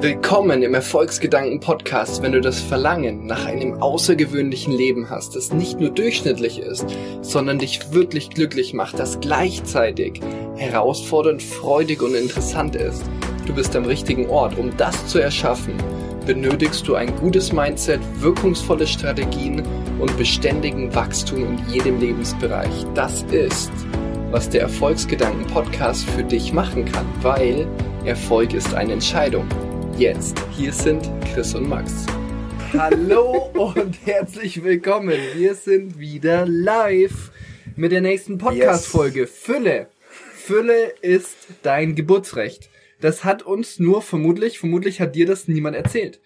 Willkommen im Erfolgsgedanken-Podcast, wenn du das Verlangen nach einem außergewöhnlichen Leben hast, das nicht nur durchschnittlich ist, sondern dich wirklich glücklich macht, das gleichzeitig herausfordernd, freudig und interessant ist. Du bist am richtigen Ort. Um das zu erschaffen, benötigst du ein gutes Mindset, wirkungsvolle Strategien und beständigen Wachstum in jedem Lebensbereich. Das ist, was der Erfolgsgedanken-Podcast für dich machen kann, weil Erfolg ist eine Entscheidung. Jetzt, hier sind Chris und Max. Hallo und herzlich willkommen. Wir sind wieder live mit der nächsten Podcast-Folge. Yes. Fülle. Fülle ist dein Geburtsrecht. Das hat uns nur vermutlich hat dir das niemand erzählt.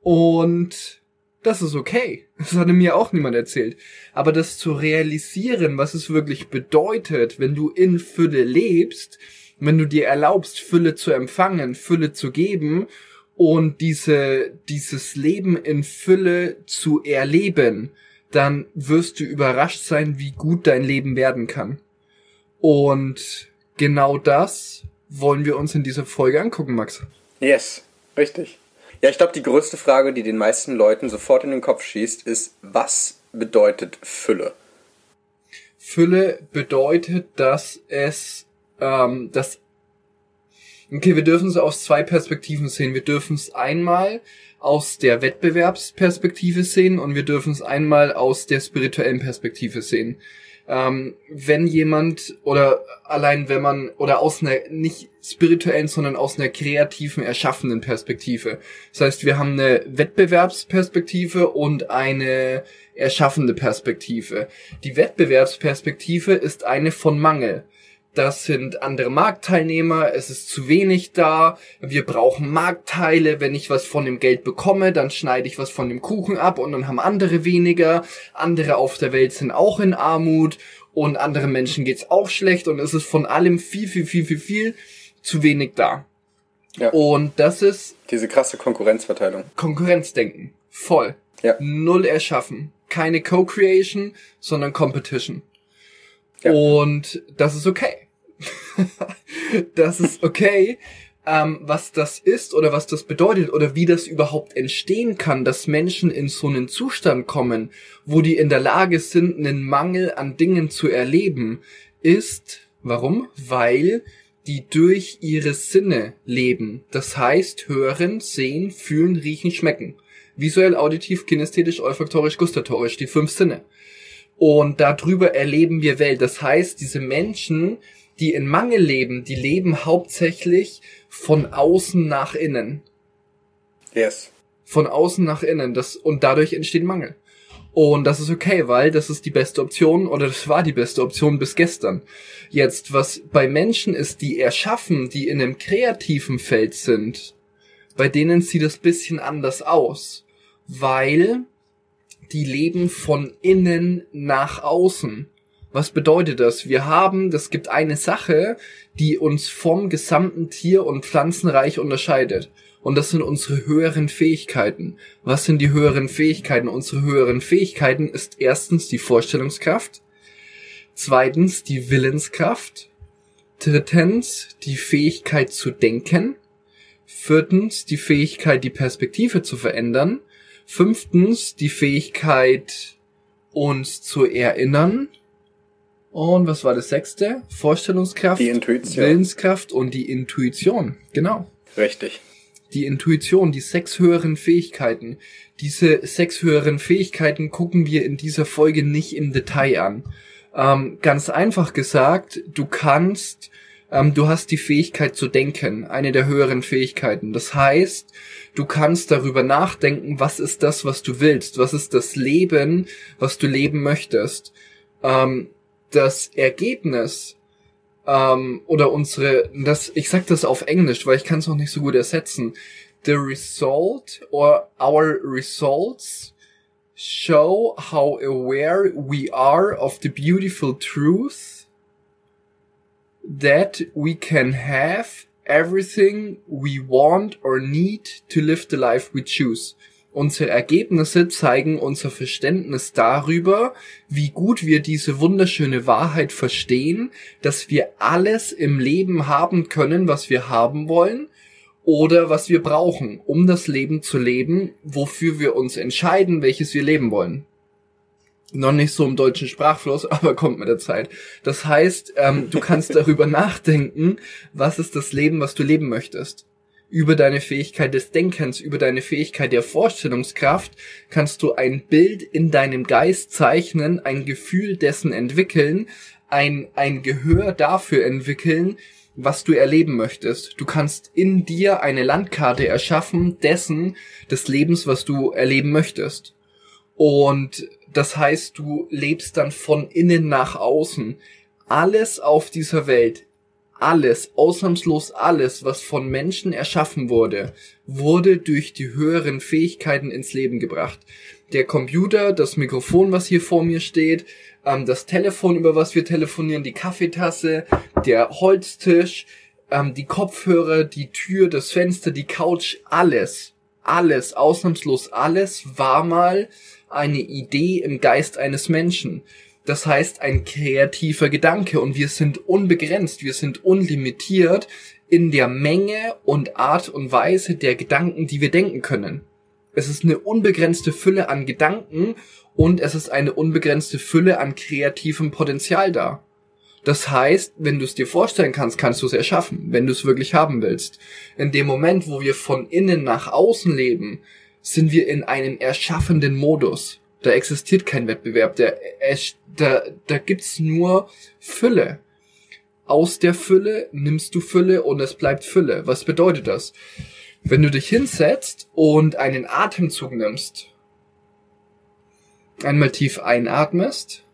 Und das ist okay. Das hatte mir auch niemand erzählt. Aber das zu realisieren, was es wirklich bedeutet, wenn du in Fülle lebst, wenn du dir erlaubst, Fülle zu empfangen, Fülle zu geben und dieses Leben in Fülle zu erleben, dann wirst du überrascht sein, wie gut dein Leben werden kann. Und genau das wollen wir uns in dieser Folge angucken, Max. Yes, richtig. Ja, ich glaube, die größte Frage, die den meisten Leuten sofort in den Kopf schießt, ist, was bedeutet Fülle? Fülle bedeutet, dass es okay, wir dürfen es aus zwei Perspektiven sehen. Wir dürfen es einmal aus der Wettbewerbsperspektive sehen und wir dürfen es einmal aus der spirituellen Perspektive sehen. Wenn jemand oder allein wenn man oder aus einer nicht spirituellen, sondern aus einer kreativen, erschaffenden Perspektive. Das heißt, wir haben eine Wettbewerbsperspektive und eine erschaffende Perspektive. Die Wettbewerbsperspektive ist eine von Mangel. Das sind andere Marktteilnehmer, es ist zu wenig da, wir brauchen Marktteile, wenn ich was von dem Geld bekomme, dann schneide ich was von dem Kuchen ab und dann haben andere weniger, andere auf der Welt sind auch in Armut und anderen Menschen geht's auch schlecht und es ist von allem viel zu wenig da. Ja. Und das ist diese krasse Konkurrenzverteilung. Konkurrenzdenken, voll. Ja. Null erschaffen, keine Co-Creation, sondern Competition. Ja. Und das ist okay. Das ist okay, was das ist oder was das bedeutet oder wie das überhaupt entstehen kann, dass Menschen in so einen Zustand kommen, wo die in der Lage sind, einen Mangel an Dingen zu erleben, ist, warum? Weil die durch ihre Sinne leben. Das heißt, hören, sehen, fühlen, riechen, schmecken. Visuell, auditiv, kinästhetisch, olfaktorisch, gustatorisch, die 5 Sinne. Und darüber erleben wir Welt. Das heißt, diese Menschen, die in Mangel leben, die leben hauptsächlich von außen nach innen. Yes. Von außen nach innen. Und dadurch entsteht Mangel. Und das ist okay, weil das ist die beste Option oder das war die beste Option bis gestern. Jetzt, was bei Menschen ist, die erschaffen, die in einem kreativen Feld sind, bei denen sieht das bisschen anders aus. Weil die leben von innen nach außen. Was bedeutet das? Das gibt eine Sache, die uns vom gesamten Tier- und Pflanzenreich unterscheidet. Und das sind unsere höheren Fähigkeiten. Was sind die höheren Fähigkeiten? Unsere höheren Fähigkeiten ist erstens die Vorstellungskraft, zweitens die Willenskraft, drittens die Fähigkeit zu denken, viertens die Fähigkeit, die Perspektive zu verändern, fünftens, die Fähigkeit, uns zu erinnern. Und was war das 6.? Vorstellungskraft, die Intuition. Willenskraft und die Intuition. Genau. Richtig. Die Intuition, die 6 höheren Fähigkeiten. Diese 6 höheren Fähigkeiten gucken wir in dieser Folge nicht im Detail an. Ganz einfach gesagt, du hast die Fähigkeit zu denken, eine der höheren Fähigkeiten. Das heißt, du kannst darüber nachdenken, was ist das, was du willst? Was ist das Leben, was du leben möchtest? Das Ergebnis ich sag das auf Englisch, weil ich kann es noch nicht so gut ersetzen. The result or our results show how aware we are of the beautiful truth that we can have everything we want or need to live the life we choose. Unsere Ergebnisse zeigen unser Verständnis darüber, wie gut wir diese wunderschöne Wahrheit verstehen, dass wir alles im Leben haben können, was wir haben wollen oder was wir brauchen, um das Leben zu leben, wofür wir uns entscheiden, welches wir leben wollen. Noch nicht so im deutschen Sprachfluss, aber kommt mit der Zeit. Das heißt, du kannst darüber nachdenken, was ist das Leben, was du leben möchtest. Über deine Fähigkeit des Denkens, über deine Fähigkeit der Vorstellungskraft kannst du ein Bild in deinem Geist zeichnen, ein Gefühl dessen entwickeln, ein Gehör dafür entwickeln, was du erleben möchtest. Du kannst in dir eine Landkarte erschaffen dessen, des Lebens, was du erleben möchtest. Und das heißt, du lebst dann von innen nach außen. Alles auf dieser Welt, alles, ausnahmslos alles, was von Menschen erschaffen wurde, wurde durch die höheren Fähigkeiten ins Leben gebracht. Der Computer, das Mikrofon, was hier vor mir steht, das Telefon, über was wir telefonieren, die Kaffeetasse, der Holztisch, die Kopfhörer, die Tür, das Fenster, die Couch, alles, alles, ausnahmslos alles war mal eine Idee im Geist eines Menschen. Das heißt, ein kreativer Gedanke, und wir sind unbegrenzt, wir sind unlimitiert in der Menge und Art und Weise der Gedanken, die wir denken können. Es ist eine unbegrenzte Fülle an Gedanken und es ist eine unbegrenzte Fülle an kreativem Potenzial da. Das heißt, wenn du es dir vorstellen kannst, kannst du es erschaffen, wenn du es wirklich haben willst. In dem Moment, wo wir von innen nach außen leben, sind wir in einem erschaffenden Modus. Da existiert kein Wettbewerb, da gibt's nur Fülle. Aus der Fülle nimmst du Fülle und es bleibt Fülle. Was bedeutet das? Wenn du dich hinsetzt und einen Atemzug nimmst, einmal tief einatmest,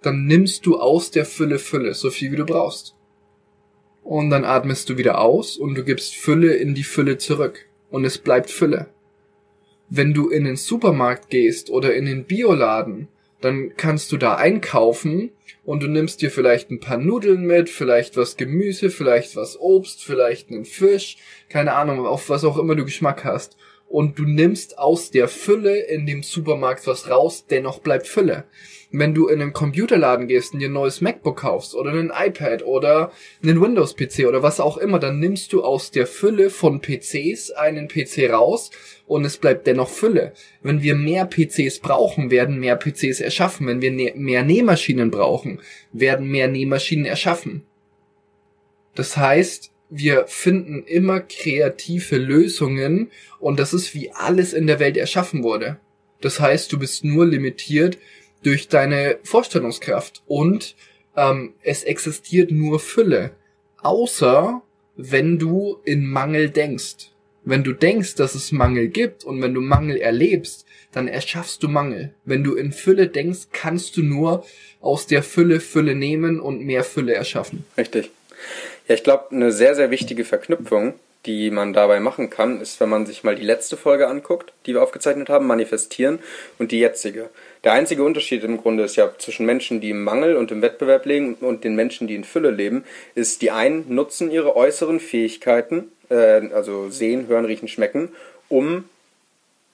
dann nimmst du aus der Fülle Fülle, so viel wie du brauchst. Und dann atmest du wieder aus und du gibst Fülle in die Fülle zurück und es bleibt Fülle. Wenn du in den Supermarkt gehst oder in den Bioladen, dann kannst du da einkaufen und du nimmst dir vielleicht ein paar Nudeln mit, vielleicht was Gemüse, vielleicht was Obst, vielleicht einen Fisch, keine Ahnung, auf was auch immer du Geschmack hast. Und du nimmst aus der Fülle in dem Supermarkt was raus, dennoch bleibt Fülle. Wenn du in einen Computerladen gehst und dir ein neues MacBook kaufst oder ein iPad oder einen Windows-PC oder was auch immer, dann nimmst du aus der Fülle von PCs einen PC raus und es bleibt dennoch Fülle. Wenn wir mehr PCs brauchen, werden mehr PCs erschaffen. Wenn wir mehr Nähmaschinen brauchen, werden mehr Nähmaschinen erschaffen. Das heißt, wir finden immer kreative Lösungen und das ist, wie alles in der Welt erschaffen wurde. Das heißt, du bist nur limitiert durch deine Vorstellungskraft und es existiert nur Fülle, außer wenn du in Mangel denkst. Wenn du denkst, dass es Mangel gibt und wenn du Mangel erlebst, dann erschaffst du Mangel. Wenn du in Fülle denkst, kannst du nur aus der Fülle Fülle nehmen und mehr Fülle erschaffen. Richtig. Ja, ich glaube, eine sehr, sehr wichtige Verknüpfung, die man dabei machen kann, ist, wenn man sich mal die letzte Folge anguckt, die wir aufgezeichnet haben, Manifestieren, und die jetzige. Der einzige Unterschied im Grunde ist ja zwischen Menschen, die im Mangel und im Wettbewerb leben und den Menschen, die in Fülle leben, ist, die einen nutzen ihre äußeren Fähigkeiten, also sehen, hören, riechen, schmecken, um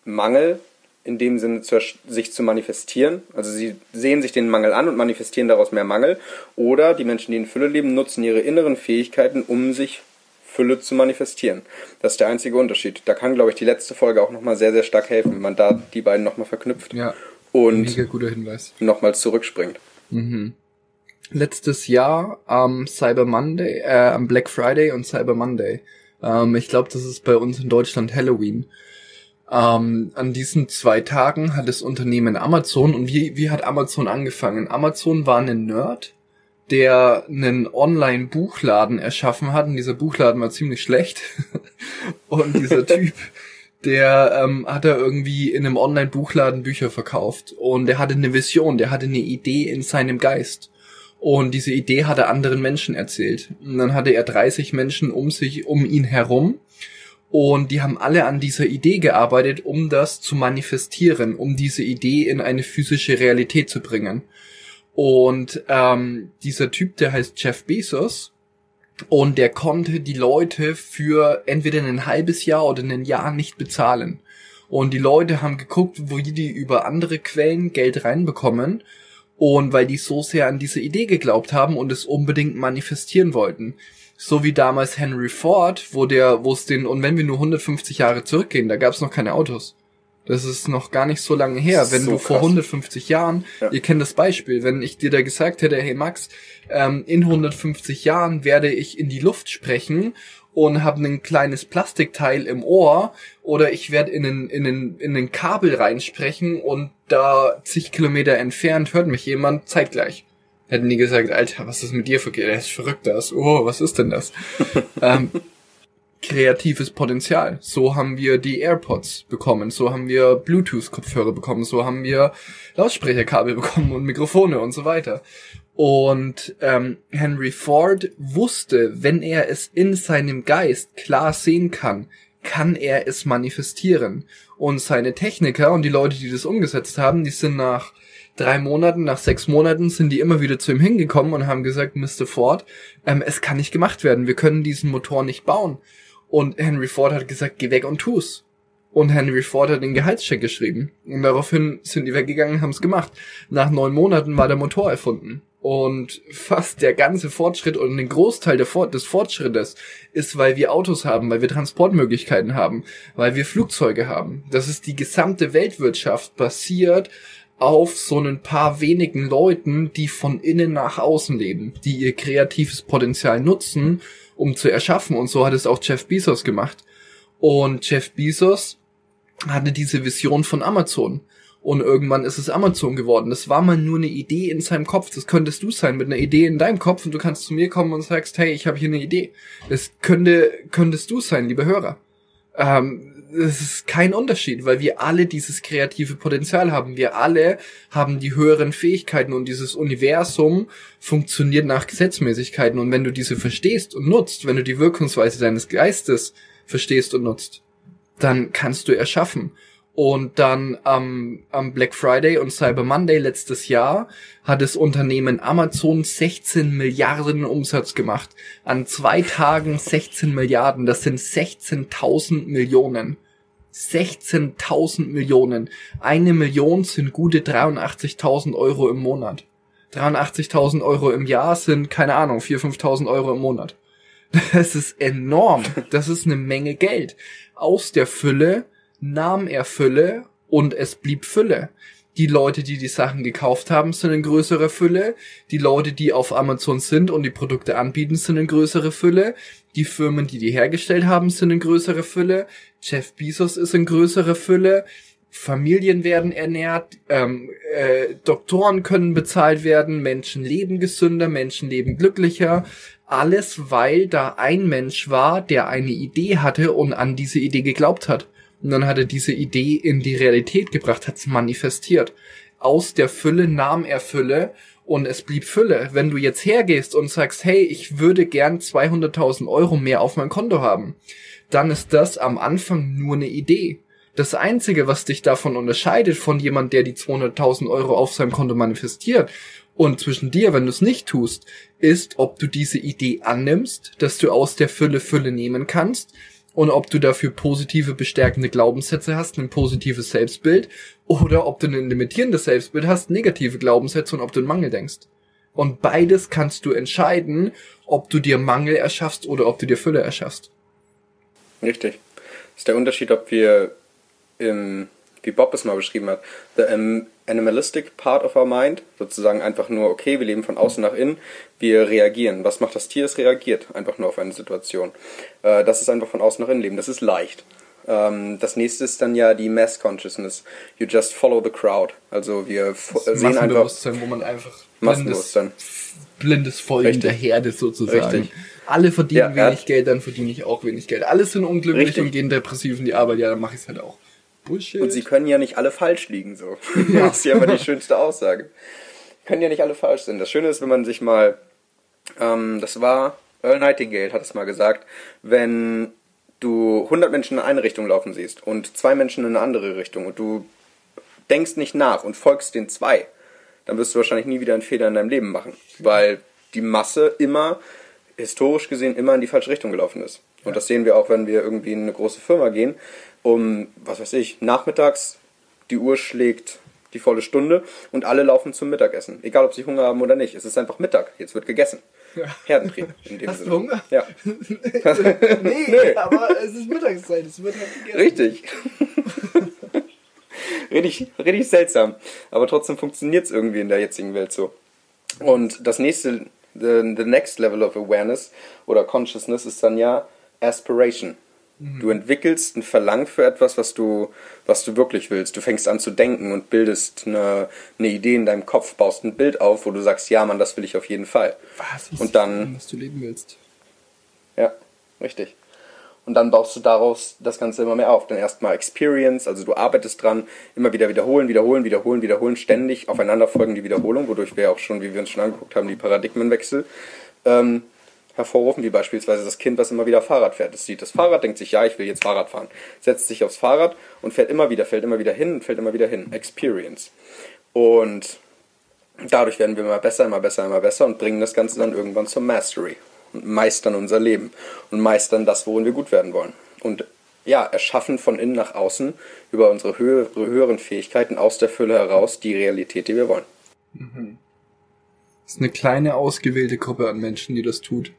Mangel in dem Sinne sich zu manifestieren. Also sie sehen sich den Mangel an und manifestieren daraus mehr Mangel. Oder die Menschen, die in Fülle leben, nutzen ihre inneren Fähigkeiten, um sich Fülle zu manifestieren. Das ist der einzige Unterschied. Da kann, glaube ich, die letzte Folge auch nochmal sehr, sehr stark helfen, wenn man da die beiden nochmal verknüpft. Ja, und mega guter Hinweis. Nochmal zurückspringt. Mhm. Letztes Jahr am am Black Friday und Cyber Monday. Ich glaube, das ist bei uns in Deutschland Halloween. An diesen 2 Tagen hat das Unternehmen Amazon, und wie hat Amazon angefangen? Amazon war ein Nerd, der einen Online-Buchladen erschaffen hat, und dieser Buchladen war ziemlich schlecht. Und dieser Typ, der hat da irgendwie in einem Online-Buchladen Bücher verkauft, und der hatte eine Vision, der hatte eine Idee in seinem Geist. Und diese Idee hat er anderen Menschen erzählt. Und dann hatte er 30 Menschen um ihn herum. Und die haben alle an dieser Idee gearbeitet, um das zu manifestieren, um diese Idee in eine physische Realität zu bringen. Und dieser Typ, der heißt Jeff Bezos, und der konnte die Leute für entweder ein halbes Jahr oder ein Jahr nicht bezahlen. Und die Leute haben geguckt, wo die über andere Quellen Geld reinbekommen. Und weil die so sehr an diese Idee geglaubt haben und es unbedingt manifestieren wollten. So wie damals Henry Ford, und wenn wir nur 150 Jahre zurückgehen, da gab es noch keine Autos. Das ist noch gar nicht so lange her. Wenn so du vor 150 Jahren, ja. Ihr kennt das Beispiel, wenn ich dir da gesagt hätte, hey Max, in 150 Jahren werde ich in die Luft sprechen und habe ein kleines Plastikteil im Ohr, oder ich werde in ein Kabel reinsprechen und da zig Kilometer entfernt hört mich jemand zeitgleich. Hätten die gesagt, Alter, was ist mit dir verkehrt? Das ist verrückt, das. Oh, was ist denn das? Kreatives Potenzial. So haben wir die AirPods bekommen, so haben wir Bluetooth-Kopfhörer bekommen, so haben wir Lautsprecherkabel bekommen und Mikrofone und so weiter. Und Henry Ford wusste, wenn er es in seinem Geist klar sehen kann, kann er es manifestieren. Und seine Techniker und die Leute, die das umgesetzt haben, die sind nach 3 Monaten, nach 6 Monaten sind die immer wieder zu ihm hingekommen und haben gesagt, Mr. Ford, es kann nicht gemacht werden, wir können diesen Motor nicht bauen. Und Henry Ford hat gesagt, geh weg und tu's. Und Henry Ford hat den Gehaltscheck geschrieben. Und daraufhin sind die weggegangen, haben es gemacht. Nach 9 Monaten war der Motor erfunden. Und fast der ganze Fortschritt und ein Großteil des Fortschrittes ist, weil wir Autos haben, weil wir Transportmöglichkeiten haben, weil wir Flugzeuge haben. Das ist die gesamte Weltwirtschaft basiert auf so ein paar wenigen Leuten, die von innen nach außen leben, die ihr kreatives Potenzial nutzen, um zu erschaffen. Und so hat es auch Jeff Bezos gemacht. Und Jeff Bezos hatte diese Vision von Amazon. Und irgendwann ist es Amazon geworden. Das war mal nur eine Idee in seinem Kopf. Das könntest du sein mit einer Idee in deinem Kopf. Und du kannst zu mir kommen und sagst, hey, ich habe hier eine Idee. Das könntest du sein, liebe Hörer. Das ist kein Unterschied, weil wir alle dieses kreative Potenzial haben. Wir alle haben die höheren Fähigkeiten und dieses Universum funktioniert nach Gesetzmäßigkeiten. Und wenn du diese verstehst und nutzt, wenn du die Wirkungsweise deines Geistes verstehst und nutzt, dann kannst du erschaffen. Und dann am Black Friday und Cyber Monday letztes Jahr hat das Unternehmen Amazon 16 Milliarden Umsatz gemacht. An 2 Tagen 16 Milliarden, das sind 16.000 Millionen. 16.000 Millionen. 1 Million sind gute 83.000 Euro im Monat. 83.000 Euro im Jahr sind, keine Ahnung, 4.000, 5.000 Euro im Monat. Das ist enorm. Das ist eine Menge Geld. Aus der Fülle nahm er Fülle und es blieb Fülle. Die Leute, die die Sachen gekauft haben, sind in größerer Fülle. Die Leute, die auf Amazon sind und die Produkte anbieten, sind in größerer Fülle. Die Firmen, die die hergestellt haben, sind in größerer Fülle. Jeff Bezos ist in größerer Fülle. Familien werden ernährt, Doktoren können bezahlt werden, Menschen leben gesünder, Menschen leben glücklicher. Alles, weil da ein Mensch war, der eine Idee hatte und an diese Idee geglaubt hat. Und dann hat er diese Idee in die Realität gebracht, hat es manifestiert. Aus der Fülle nahm er Fülle und es blieb Fülle. Wenn du jetzt hergehst und sagst, hey, ich würde gern 200.000 Euro mehr auf mein Konto haben, dann ist das am Anfang nur eine Idee. Das Einzige, was dich davon unterscheidet, von jemand, der die 200.000 Euro auf seinem Konto manifestiert, und zwischen dir, wenn du es nicht tust, ist, ob du diese Idee annimmst, dass du aus der Fülle Fülle nehmen kannst, und ob du dafür positive, bestärkende Glaubenssätze hast, ein positives Selbstbild, oder ob du ein limitierendes Selbstbild hast, negative Glaubenssätze, und ob du einen Mangel denkst. Und beides kannst du entscheiden, ob du dir Mangel erschaffst oder ob du dir Fülle erschaffst. Richtig. Das ist der Unterschied, ob wir, wie Bob es mal beschrieben hat, the animalistic part of our mind, sozusagen einfach nur, okay, wir leben von außen nach innen, wir reagieren. Was macht das Tier? Es reagiert einfach nur auf eine Situation. Das ist einfach von außen nach innen leben, das ist leicht. Das nächste ist dann ja die Mass Consciousness. You just follow the crowd. Also wir sehen einfach... Massenbewusstsein, wo man einfach blindes Folgen Richtig. Der Herde sozusagen. Richtig. Alle verdienen wenig Geld, dann verdiene ich auch wenig Geld. Alle sind unglücklich Richtig. Und gehen depressiv in die Arbeit, ja, dann mache ich es halt auch. Bullshit. Und sie können ja nicht alle falsch liegen, so. Ja. Das ist ja aber die schönste Aussage. Können ja nicht alle falsch sein. Das Schöne ist, wenn man sich mal, das war, Earl Nightingale hat es mal gesagt, wenn du 100 Menschen in eine Richtung laufen siehst und 2 Menschen in eine andere Richtung und du denkst nicht nach und folgst den 2, dann wirst du wahrscheinlich nie wieder einen Fehler in deinem Leben machen, weil die Masse immer, historisch gesehen, immer in die falsche Richtung gelaufen ist. Und das sehen wir auch, wenn wir irgendwie in eine große Firma gehen, was weiß ich, nachmittags, die Uhr schlägt die volle Stunde und alle laufen zum Mittagessen. Egal, ob sie Hunger haben oder nicht, es ist einfach Mittag, jetzt wird gegessen. Herdentrieb. In dem Hast Sinne. Du Hunger? Ja. nee, aber es ist Mittagszeit. Es wird halt gegessen. Richtig. richtig seltsam. Aber trotzdem funktioniert es irgendwie in der jetzigen Welt so. Und das nächste, the next level of awareness oder consciousness ist dann ja Aspiration. Mhm. Du entwickelst ein Verlangen für etwas, was du wirklich willst. Du fängst an zu denken und bildest eine Idee in deinem Kopf, baust ein Bild auf, wo du sagst, ja Mann, das will ich auf jeden Fall. Was? Und dann, was du leben willst. Ja, richtig. Und dann baust du daraus das Ganze immer mehr auf. Dann erstmal Experience, also du arbeitest dran, immer wieder wiederholen, ständig aufeinanderfolgende Wiederholung, wodurch wir auch schon, wie wir uns schon angeguckt haben, die Paradigmenwechsel hervorrufen, wie beispielsweise das Kind, was immer wieder Fahrrad fährt. Es sieht das Fahrrad, denkt sich, ja, ich will jetzt Fahrrad fahren. Setzt sich aufs Fahrrad und fällt immer wieder hin. Experience. Und dadurch werden wir immer besser und bringen das Ganze dann irgendwann zur Mastery. Und meistern unser Leben und meistern das, worin wir gut werden wollen. Und ja, erschaffen von innen nach außen über unsere höheren Fähigkeiten aus der Fülle heraus die Realität, die wir wollen. Mhm. Das ist eine kleine ausgewählte Gruppe an Menschen, die das tut.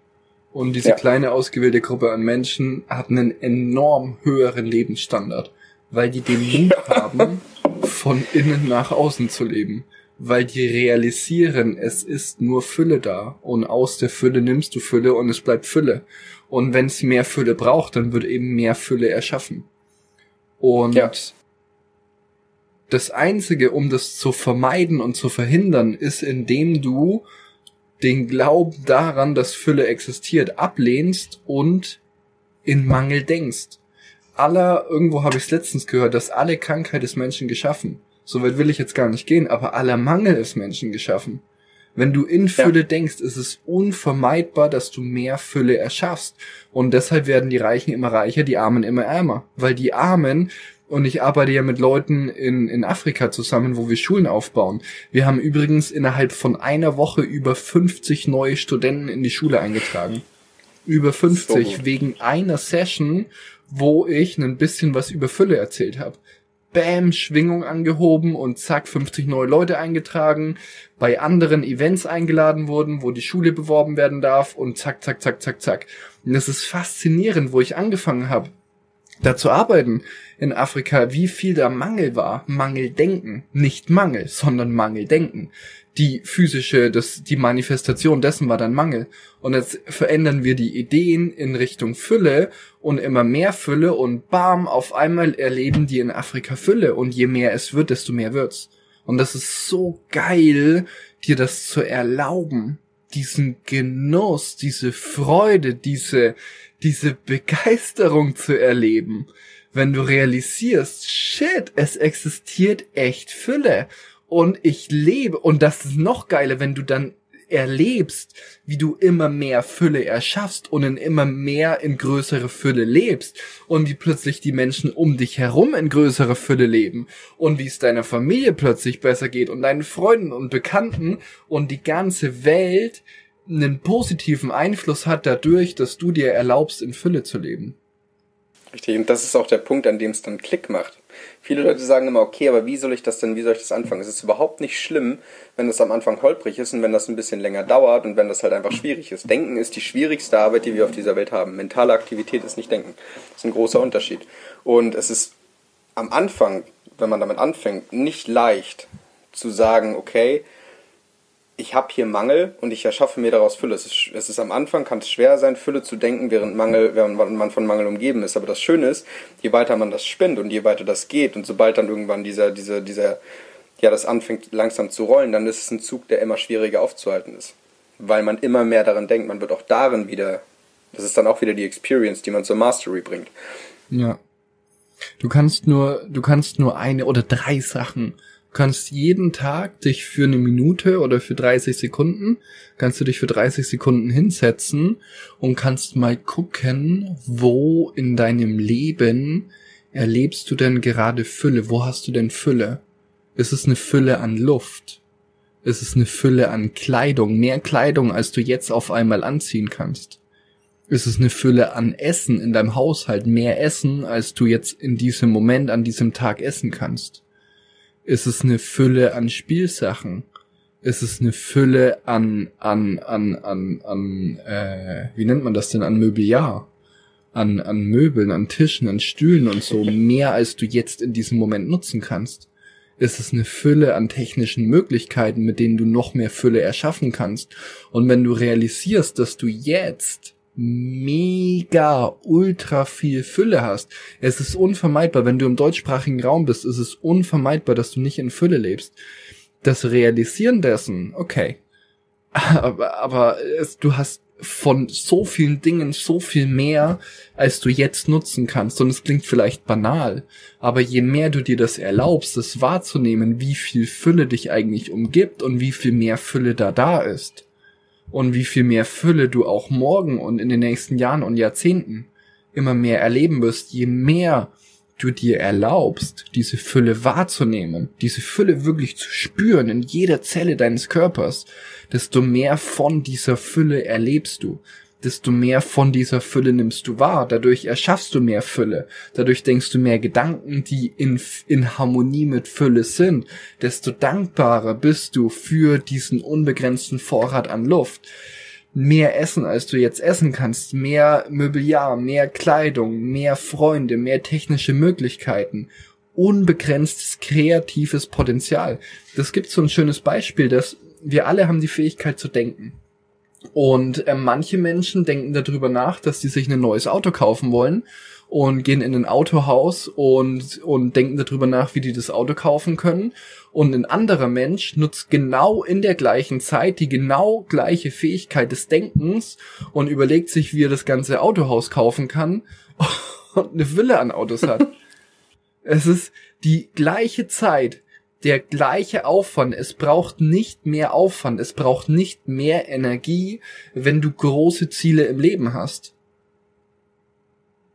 Und diese kleine ausgewählte Gruppe an Menschen hat einen enorm höheren Lebensstandard, weil die den Mut haben, von innen nach außen zu leben. Weil die realisieren, es ist nur Fülle da und aus der Fülle nimmst du Fülle und es bleibt Fülle. Und wenn es mehr Fülle braucht, dann wird eben mehr Fülle erschaffen. Und das Einzige, um das zu vermeiden und zu verhindern, ist, indem du den Glauben daran, dass Fülle existiert, ablehnst und in Mangel denkst. Irgendwo habe ich es letztens gehört, dass alle Krankheit des Menschen geschaffen. So weit will ich jetzt gar nicht gehen, aber aller Mangel ist Menschen geschaffen. Wenn du in Fülle denkst, ist es unvermeidbar, dass du mehr Fülle erschaffst. Und deshalb werden die Reichen immer reicher, die Armen immer ärmer. Weil die Armen, und ich arbeite ja mit Leuten in Afrika zusammen, wo wir Schulen aufbauen. Wir haben übrigens innerhalb von einer Woche über 50 neue Studenten in die Schule eingetragen. Über 50, so wegen einer Session, wo ich ein bisschen was über Fülle erzählt habe. Bäm, Schwingung angehoben und zack, 50 neue Leute eingetragen, bei anderen Events eingeladen wurden, wo die Schule beworben werden darf und zack. Und das ist faszinierend, wo ich angefangen habe, da zu arbeiten in Afrika, wie viel da Mangel war. Mangeldenken, nicht Mangel, sondern Mangeldenken. Die physische, die Manifestation dessen war dann Mangel. Und jetzt verändern wir die Ideen in Richtung Fülle und immer mehr Fülle und bam, auf einmal erleben die in Afrika Fülle. Und je mehr es wird, desto mehr wird's. Und das ist so geil, dir das zu erlauben. Diesen Genuss, diese Freude, diese Begeisterung zu erleben. Wenn du realisierst, shit, es existiert echt Fülle. Und ich lebe, und das ist noch geiler, wenn du dann erlebst, wie du immer mehr Fülle erschaffst und in größere Fülle lebst und wie plötzlich die Menschen um dich herum in größere Fülle leben und wie es deiner Familie plötzlich besser geht und deinen Freunden und Bekannten und die ganze Welt einen positiven Einfluss hat dadurch, dass du dir erlaubst, in Fülle zu leben. Richtig, und das ist auch der Punkt, an dem es dann Klick macht. Viele Leute sagen immer, okay, aber wie soll ich das anfangen? Es ist überhaupt nicht schlimm, wenn das am Anfang holprig ist und wenn das ein bisschen länger dauert und wenn das halt einfach schwierig ist. Denken ist die schwierigste Arbeit, die wir auf dieser Welt haben. Mentale Aktivität ist nicht Denken. Das ist ein großer Unterschied. Und es ist am Anfang, wenn man damit anfängt, nicht leicht zu sagen, okay, ich habe hier Mangel und ich erschaffe mir daraus Fülle. Es ist am Anfang, kann es schwer sein, Fülle zu denken, während man von Mangel umgeben ist. Aber das Schöne ist, je weiter man das spinnt und je weiter das geht und sobald dann irgendwann das anfängt langsam zu rollen, dann ist es ein Zug, der immer schwieriger aufzuhalten ist. Weil man immer mehr daran denkt, man wird auch darin wieder, das ist dann auch wieder die Experience, die man zur Mastery bringt. Ja. Du kannst nur eine oder drei Sachen. Du kannst jeden Tag dich für eine Minute oder für 30 Sekunden, hinsetzen und kannst mal gucken, wo in deinem Leben erlebst du denn gerade Fülle? Wo hast du denn Fülle? Ist es eine Fülle an Luft? Ist es eine Fülle an Kleidung? Mehr Kleidung, als du jetzt auf einmal anziehen kannst? Ist es eine Fülle an Essen in deinem Haushalt? Mehr Essen, als du jetzt in diesem Moment, an diesem Tag essen kannst? Ist es eine Fülle an Spielsachen? ist es eine Fülle an wie nennt man das denn, an Mobiliar, an Möbeln, an Tischen, an Stühlen und so, mehr als du jetzt in diesem Moment nutzen kannst. Ist es eine Fülle an technischen Möglichkeiten, mit denen du noch mehr Fülle erschaffen kannst. Und wenn du realisierst, dass du jetzt mega ultra viel Fülle hast, es ist unvermeidbar, wenn du im deutschsprachigen Raum bist, ist es unvermeidbar, dass du nicht in Fülle lebst. Das Realisieren dessen, okay, aber du hast von so vielen Dingen so viel mehr, als du jetzt nutzen kannst. Und es klingt vielleicht banal, aber je mehr du dir das erlaubst, das wahrzunehmen, wie viel Fülle dich eigentlich umgibt und wie viel mehr Fülle da ist und wie viel mehr Fülle du auch morgen und in den nächsten Jahren und Jahrzehnten immer mehr erleben wirst, je mehr du dir erlaubst, diese Fülle wahrzunehmen, diese Fülle wirklich zu spüren in jeder Zelle deines Körpers, desto mehr von dieser Fülle erlebst du, desto mehr von dieser Fülle nimmst du wahr, dadurch erschaffst du mehr Fülle, dadurch denkst du mehr Gedanken, die in Harmonie mit Fülle sind, desto dankbarer bist du für diesen unbegrenzten Vorrat an Luft. Mehr Essen, als du jetzt essen kannst, mehr Mobiliar, mehr Kleidung, mehr Freunde, mehr technische Möglichkeiten, unbegrenztes kreatives Potenzial. Das gibt so ein schönes Beispiel, dass wir alle haben die Fähigkeit zu denken. Und manche Menschen denken darüber nach, dass die sich ein neues Auto kaufen wollen und gehen in ein Autohaus und denken darüber nach, wie die das Auto kaufen können. Und ein anderer Mensch nutzt genau in der gleichen Zeit die genau gleiche Fähigkeit des Denkens und überlegt sich, wie er das ganze Autohaus kaufen kann und eine Fülle an Autos hat. Es ist die gleiche Zeit, der gleiche Aufwand. Es braucht nicht mehr Aufwand, es braucht nicht mehr Energie, wenn du große Ziele im Leben hast.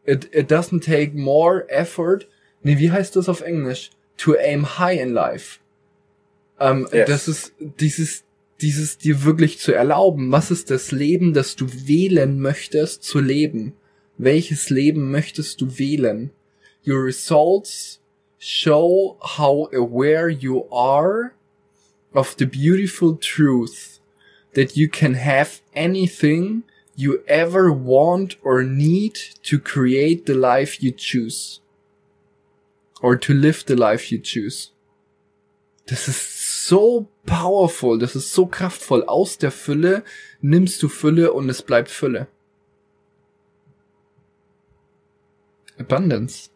It doesn't take more effort. Nee, wie heißt das auf Englisch? To aim high in life. Yes. Das ist dieses dir wirklich zu erlauben. Was ist das Leben, das du wählen möchtest zu leben? Welches Leben möchtest du wählen? Your results show how aware you are of the beautiful truth that you can have anything you ever want or need to create the life you choose. Or to live the life you choose. Das ist so powerful, das ist so kraftvoll. Aus der Fülle nimmst du Fülle und es bleibt Fülle. Abundance.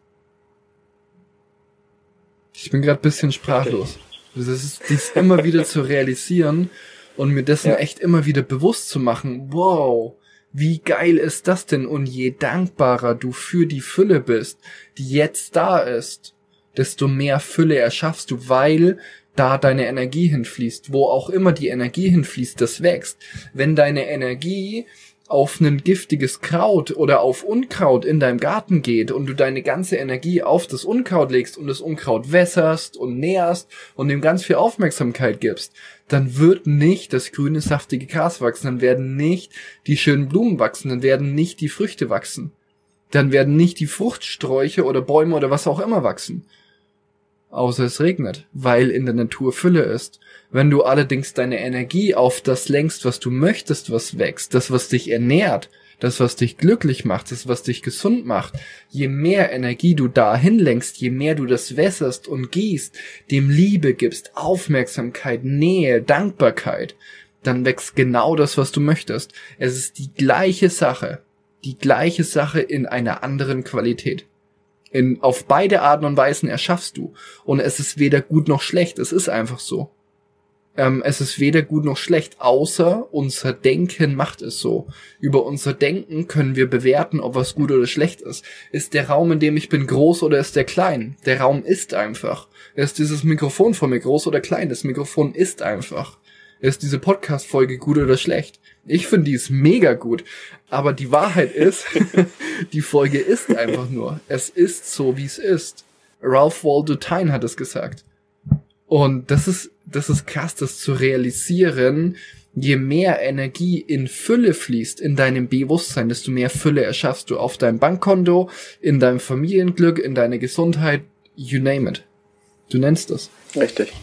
Ich bin gerade ein bisschen sprachlos. Das ist dies immer wieder zu realisieren und mir dessen echt immer wieder bewusst zu machen. Wow. Wie geil ist das denn? Und je dankbarer du für die Fülle bist, die jetzt da ist, desto mehr Fülle erschaffst du, weil da deine Energie hinfließt. Wo auch immer die Energie hinfließt, das wächst. Wenn deine Energie auf ein giftiges Kraut oder auf Unkraut in deinem Garten geht und du deine ganze Energie auf das Unkraut legst und das Unkraut wässerst und nährst und dem ganz viel Aufmerksamkeit gibst, dann wird nicht das grüne, saftige Gras wachsen, dann werden nicht die schönen Blumen wachsen, dann werden nicht die Früchte wachsen, dann werden nicht die Fruchtsträuche oder Bäume oder was auch immer wachsen. Außer es regnet, weil in der Natur Fülle ist. Wenn du allerdings deine Energie auf das lenkst, was du möchtest, was wächst, das, was dich ernährt, das, was dich glücklich macht, das, was dich gesund macht, je mehr Energie du dahin lenkst, je mehr du das wässerst und gießt, dem Liebe gibst, Aufmerksamkeit, Nähe, Dankbarkeit, dann wächst genau das, was du möchtest. Es ist die gleiche Sache in einer anderen Qualität. Auf beide Arten und Weisen erschaffst du. Und es ist weder gut noch schlecht, es ist einfach so. Es ist weder gut noch schlecht, außer unser Denken macht es so. Über unser Denken können wir bewerten, ob was gut oder schlecht ist. Ist der Raum, in dem ich bin, groß oder ist der klein? Der Raum ist einfach. Ist dieses Mikrofon vor mir groß oder klein? Das Mikrofon ist einfach. Ist diese Podcast-Folge gut oder schlecht? Ich finde, die ist mega gut. Aber die Wahrheit ist, die Folge ist einfach nur. Es ist so, wie es ist. Ralph Waldo Emerson hat es gesagt. Und das ist krass, das zu realisieren. Je mehr Energie in Fülle fließt in deinem Bewusstsein, desto mehr Fülle erschaffst du auf deinem Bankkonto, in deinem Familienglück, in deiner Gesundheit, you name it. Du nennst es. Richtig.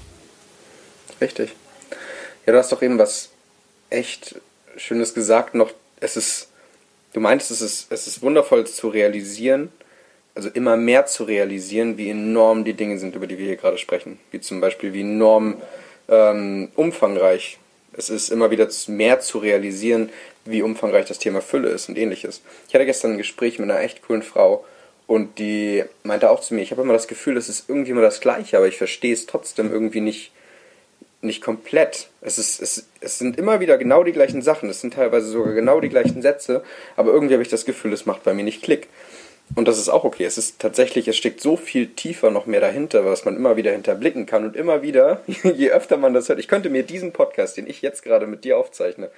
Ja, du hast doch eben was echt Schönes gesagt noch. Du meinst, es ist wundervoll zu realisieren, also immer mehr zu realisieren, wie enorm die Dinge sind, über die wir hier gerade sprechen. Wie zum Beispiel, wie enorm umfangreich es ist, immer wieder mehr zu realisieren, wie umfangreich das Thema Fülle ist und ähnliches. Ich hatte gestern ein Gespräch mit einer echt coolen Frau und die meinte auch zu mir, ich habe immer das Gefühl, es ist irgendwie immer das Gleiche, aber ich verstehe es trotzdem irgendwie nicht komplett. Es sind immer wieder genau die gleichen Sachen, es sind teilweise sogar genau die gleichen Sätze, aber irgendwie habe ich das Gefühl, es macht bei mir nicht Klick. Und das ist auch okay. Es ist tatsächlich, es steckt so viel tiefer noch mehr dahinter, was man immer wieder hinterblicken kann und immer wieder, je öfter man das hört, ich könnte mir diesen Podcast, den ich jetzt gerade mit dir aufzeichne,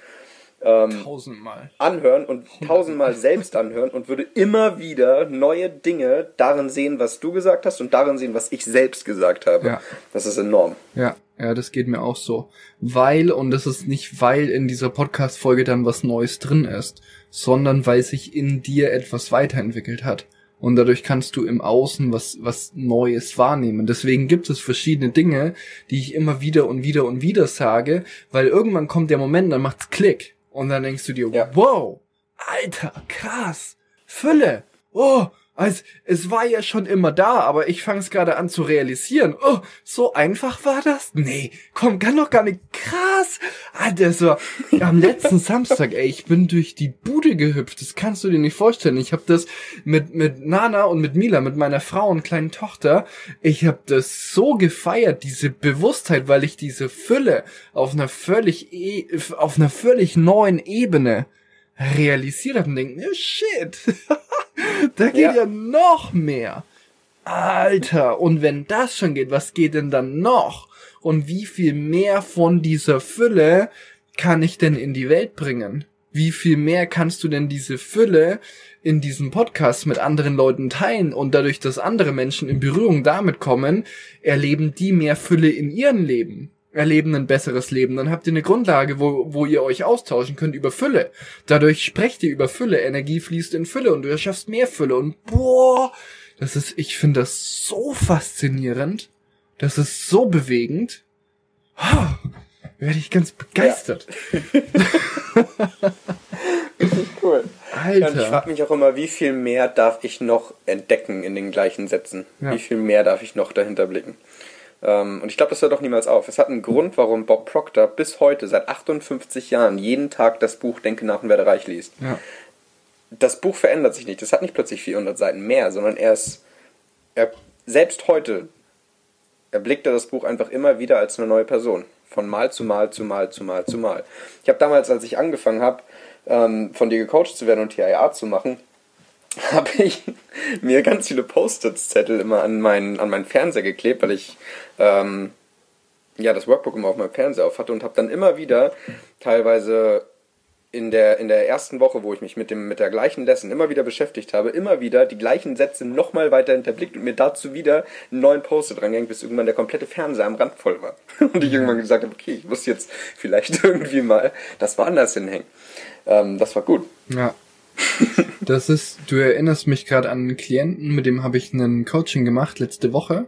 anhören und 100-mal selbst anhören und würde immer wieder neue Dinge darin sehen, was du gesagt hast und darin sehen, was ich selbst gesagt habe. Ja. Das ist enorm. Ja, das geht mir auch so. Und das ist nicht, weil in dieser Podcast-Folge dann was Neues drin ist, sondern weil sich in dir etwas weiterentwickelt hat. Und dadurch kannst du im Außen was Neues wahrnehmen. Deswegen gibt es verschiedene Dinge, die ich immer wieder und wieder und wieder sage, weil irgendwann kommt der Moment, dann macht's Klick. Und dann denkst du dir, Wow, Alter, krass, Fülle, es war ja schon immer da, aber ich fange es gerade an zu realisieren. Oh, so einfach war das? Nee, komm, kann doch gar nicht. Krass. Das war am letzten Samstag, ey, ich bin durch die Bude gehüpft. Das kannst du dir nicht vorstellen. Ich habe das mit Nana und mit Mila, mit meiner Frau und kleinen Tochter, ich habe das so gefeiert, diese Bewusstheit, weil ich diese Fülle auf einer völlig neuen Ebene realisiert habe und denke, oh shit, da geht ja noch mehr. Alter, und wenn das schon geht, was geht denn dann noch? Und wie viel mehr von dieser Fülle kann ich denn in die Welt bringen? Wie viel mehr kannst du denn diese Fülle in diesem Podcast mit anderen Leuten teilen? Und dadurch, dass andere Menschen in Berührung damit kommen, erleben die mehr Fülle in ihrem Leben. Erleben ein besseres Leben, dann habt ihr eine Grundlage, wo ihr euch austauschen könnt über Fülle. Dadurch sprecht ihr über Fülle, Energie fließt in Fülle und du erschaffst mehr Fülle und ich finde das so faszinierend, das ist so bewegend, werde ich ganz begeistert. Ja. Richtig cool. Alter. Und ich frage mich auch immer, wie viel mehr darf ich noch entdecken in den gleichen Sätzen? Ja. Wie viel mehr darf ich noch dahinter blicken? Und ich glaube, das hört doch niemals auf. Es hat einen Grund, warum Bob Proctor bis heute, seit 58 Jahren, jeden Tag das Buch Denke nach und werde reich liest. Ja. Das Buch verändert sich nicht. Das hat nicht plötzlich 400 Seiten mehr, sondern selbst heute erblickt er das Buch einfach immer wieder als eine neue Person. Von Mal zu Mal zu Mal zu Mal zu Mal. Ich habe damals, als ich angefangen habe, von dir gecoacht zu werden und TIA zu machen, habe ich mir ganz viele Post-its-Zettel immer an meinen Fernseher geklebt, weil ich das Workbook immer auf meinem Fernseher auf hatte und habe dann immer wieder teilweise in der ersten Woche, wo ich mich mit der gleichen Lesson immer wieder beschäftigt habe, immer wieder die gleichen Sätze nochmal weiter hinterblickt und mir dazu wieder einen neuen Post-it drangehängt, bis irgendwann der komplette Fernseher am Rand voll war. Und ich irgendwann gesagt habe, okay, ich muss jetzt vielleicht irgendwie mal das woanders hinhängen. Das war gut. Ja. Du erinnerst mich gerade an einen Klienten, mit dem habe ich einen Coaching gemacht letzte Woche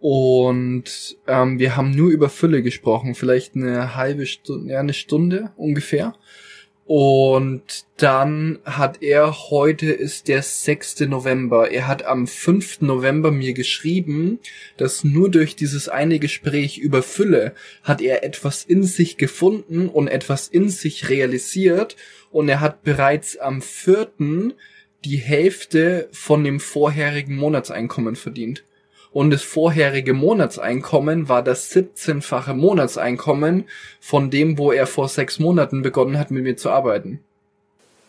und wir haben nur über Fülle gesprochen, vielleicht eine halbe Stunde, ja, eine Stunde ungefähr, und dann heute ist der 6. November, er hat am 5. November mir geschrieben, dass nur durch dieses eine Gespräch über Fülle hat er etwas in sich gefunden und etwas in sich realisiert. Und er hat bereits am 4. die Hälfte von dem vorherigen Monatseinkommen verdient. Und das vorherige Monatseinkommen war das 17-fache Monatseinkommen von dem, wo er vor 6 Monaten begonnen hat, mit mir zu arbeiten.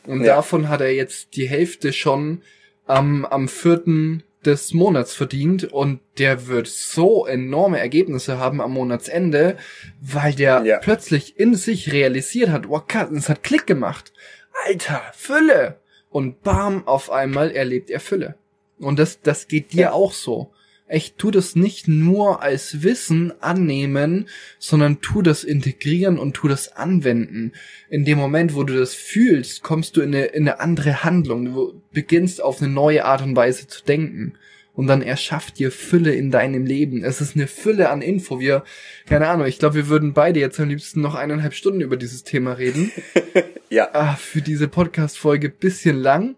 Und davon hat er jetzt die Hälfte schon am 4. des Monats verdient. Und der wird so enorme Ergebnisse haben am Monatsende, weil der plötzlich in sich realisiert hat, wow, es hat Klick gemacht. Alter, Fülle! Und bam, auf einmal erlebt er Fülle. Und das geht dir auch so. Echt, tu das nicht nur als Wissen annehmen, sondern tu das integrieren und tu das anwenden. In dem Moment, wo du das fühlst, kommst du in eine andere Handlung. Du beginnst auf eine neue Art und Weise zu denken. und dann erschafft dir Fülle in deinem Leben. Es ist eine Fülle an Info. Wir, keine Ahnung, ich glaube, wir würden beide jetzt am liebsten noch 1,5 Stunden über dieses Thema reden. Ja. Für diese Podcast-Folge bisschen lang.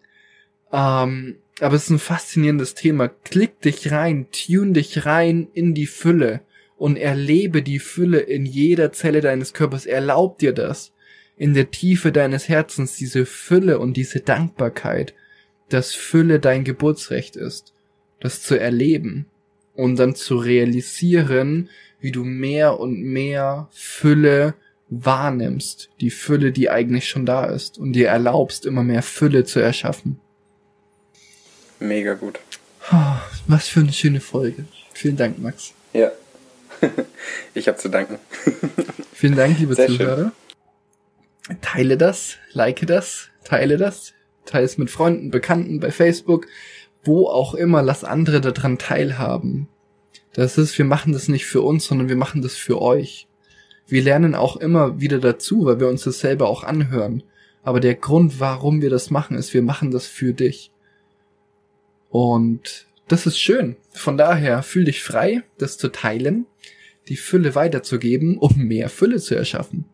Aber es ist ein faszinierendes Thema. Klick dich rein, tune dich rein in die Fülle und erlebe die Fülle in jeder Zelle deines Körpers. Erlaub dir das. In der Tiefe deines Herzens diese Fülle und diese Dankbarkeit, dass Fülle dein Geburtsrecht ist, das zu erleben und dann zu realisieren, wie du mehr und mehr Fülle wahrnimmst, die Fülle, die eigentlich schon da ist und dir erlaubst, immer mehr Fülle zu erschaffen. Mega gut. Was für eine schöne Folge. Vielen Dank, Max. Ja, ich habe zu danken. Vielen Dank, liebe Zuhörer. Teile das, like das, teile es mit Freunden, Bekannten, bei Facebook, wo auch immer, lass andere daran teilhaben. Das ist, wir machen das nicht für uns, sondern wir machen das für euch. Wir lernen auch immer wieder dazu, weil wir uns das selber auch anhören. Aber der Grund, warum wir das machen, ist, wir machen das für dich. Und das ist schön. Von daher fühl dich frei, das zu teilen, die Fülle weiterzugeben, um mehr Fülle zu erschaffen.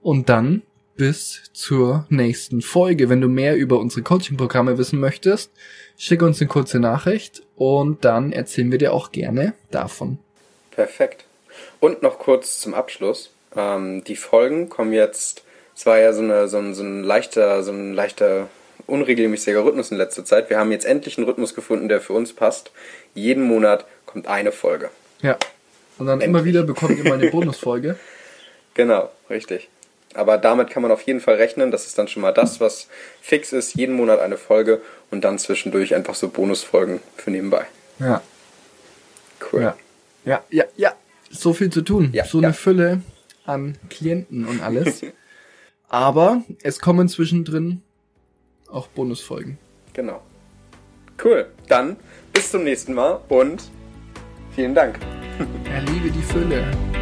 Und dann bis zur nächsten Folge. Wenn du mehr über unsere Coaching-Programme wissen möchtest, schick uns eine kurze Nachricht und dann erzählen wir dir auch gerne davon. Perfekt. Und noch kurz zum Abschluss. Die Folgen kommen jetzt, es war ja so ein leichter unregelmäßiger Rhythmus in letzter Zeit. Wir haben jetzt endlich einen Rhythmus gefunden, der für uns passt. Jeden Monat kommt eine Folge. Ja. Und dann endlich. Immer wieder bekommt ihr mal eine Bonusfolge. Genau, richtig. Aber damit kann man auf jeden Fall rechnen. Das ist dann schon mal das, was fix ist. Jeden Monat eine Folge und dann zwischendurch einfach so Bonusfolgen für nebenbei. Ja. Cool. Ja. So viel zu tun. Ja, so eine Fülle an Klienten und alles. Aber es kommen zwischendrin auch Bonusfolgen. Genau. Cool. Dann bis zum nächsten Mal und vielen Dank. Erlebe die Fülle.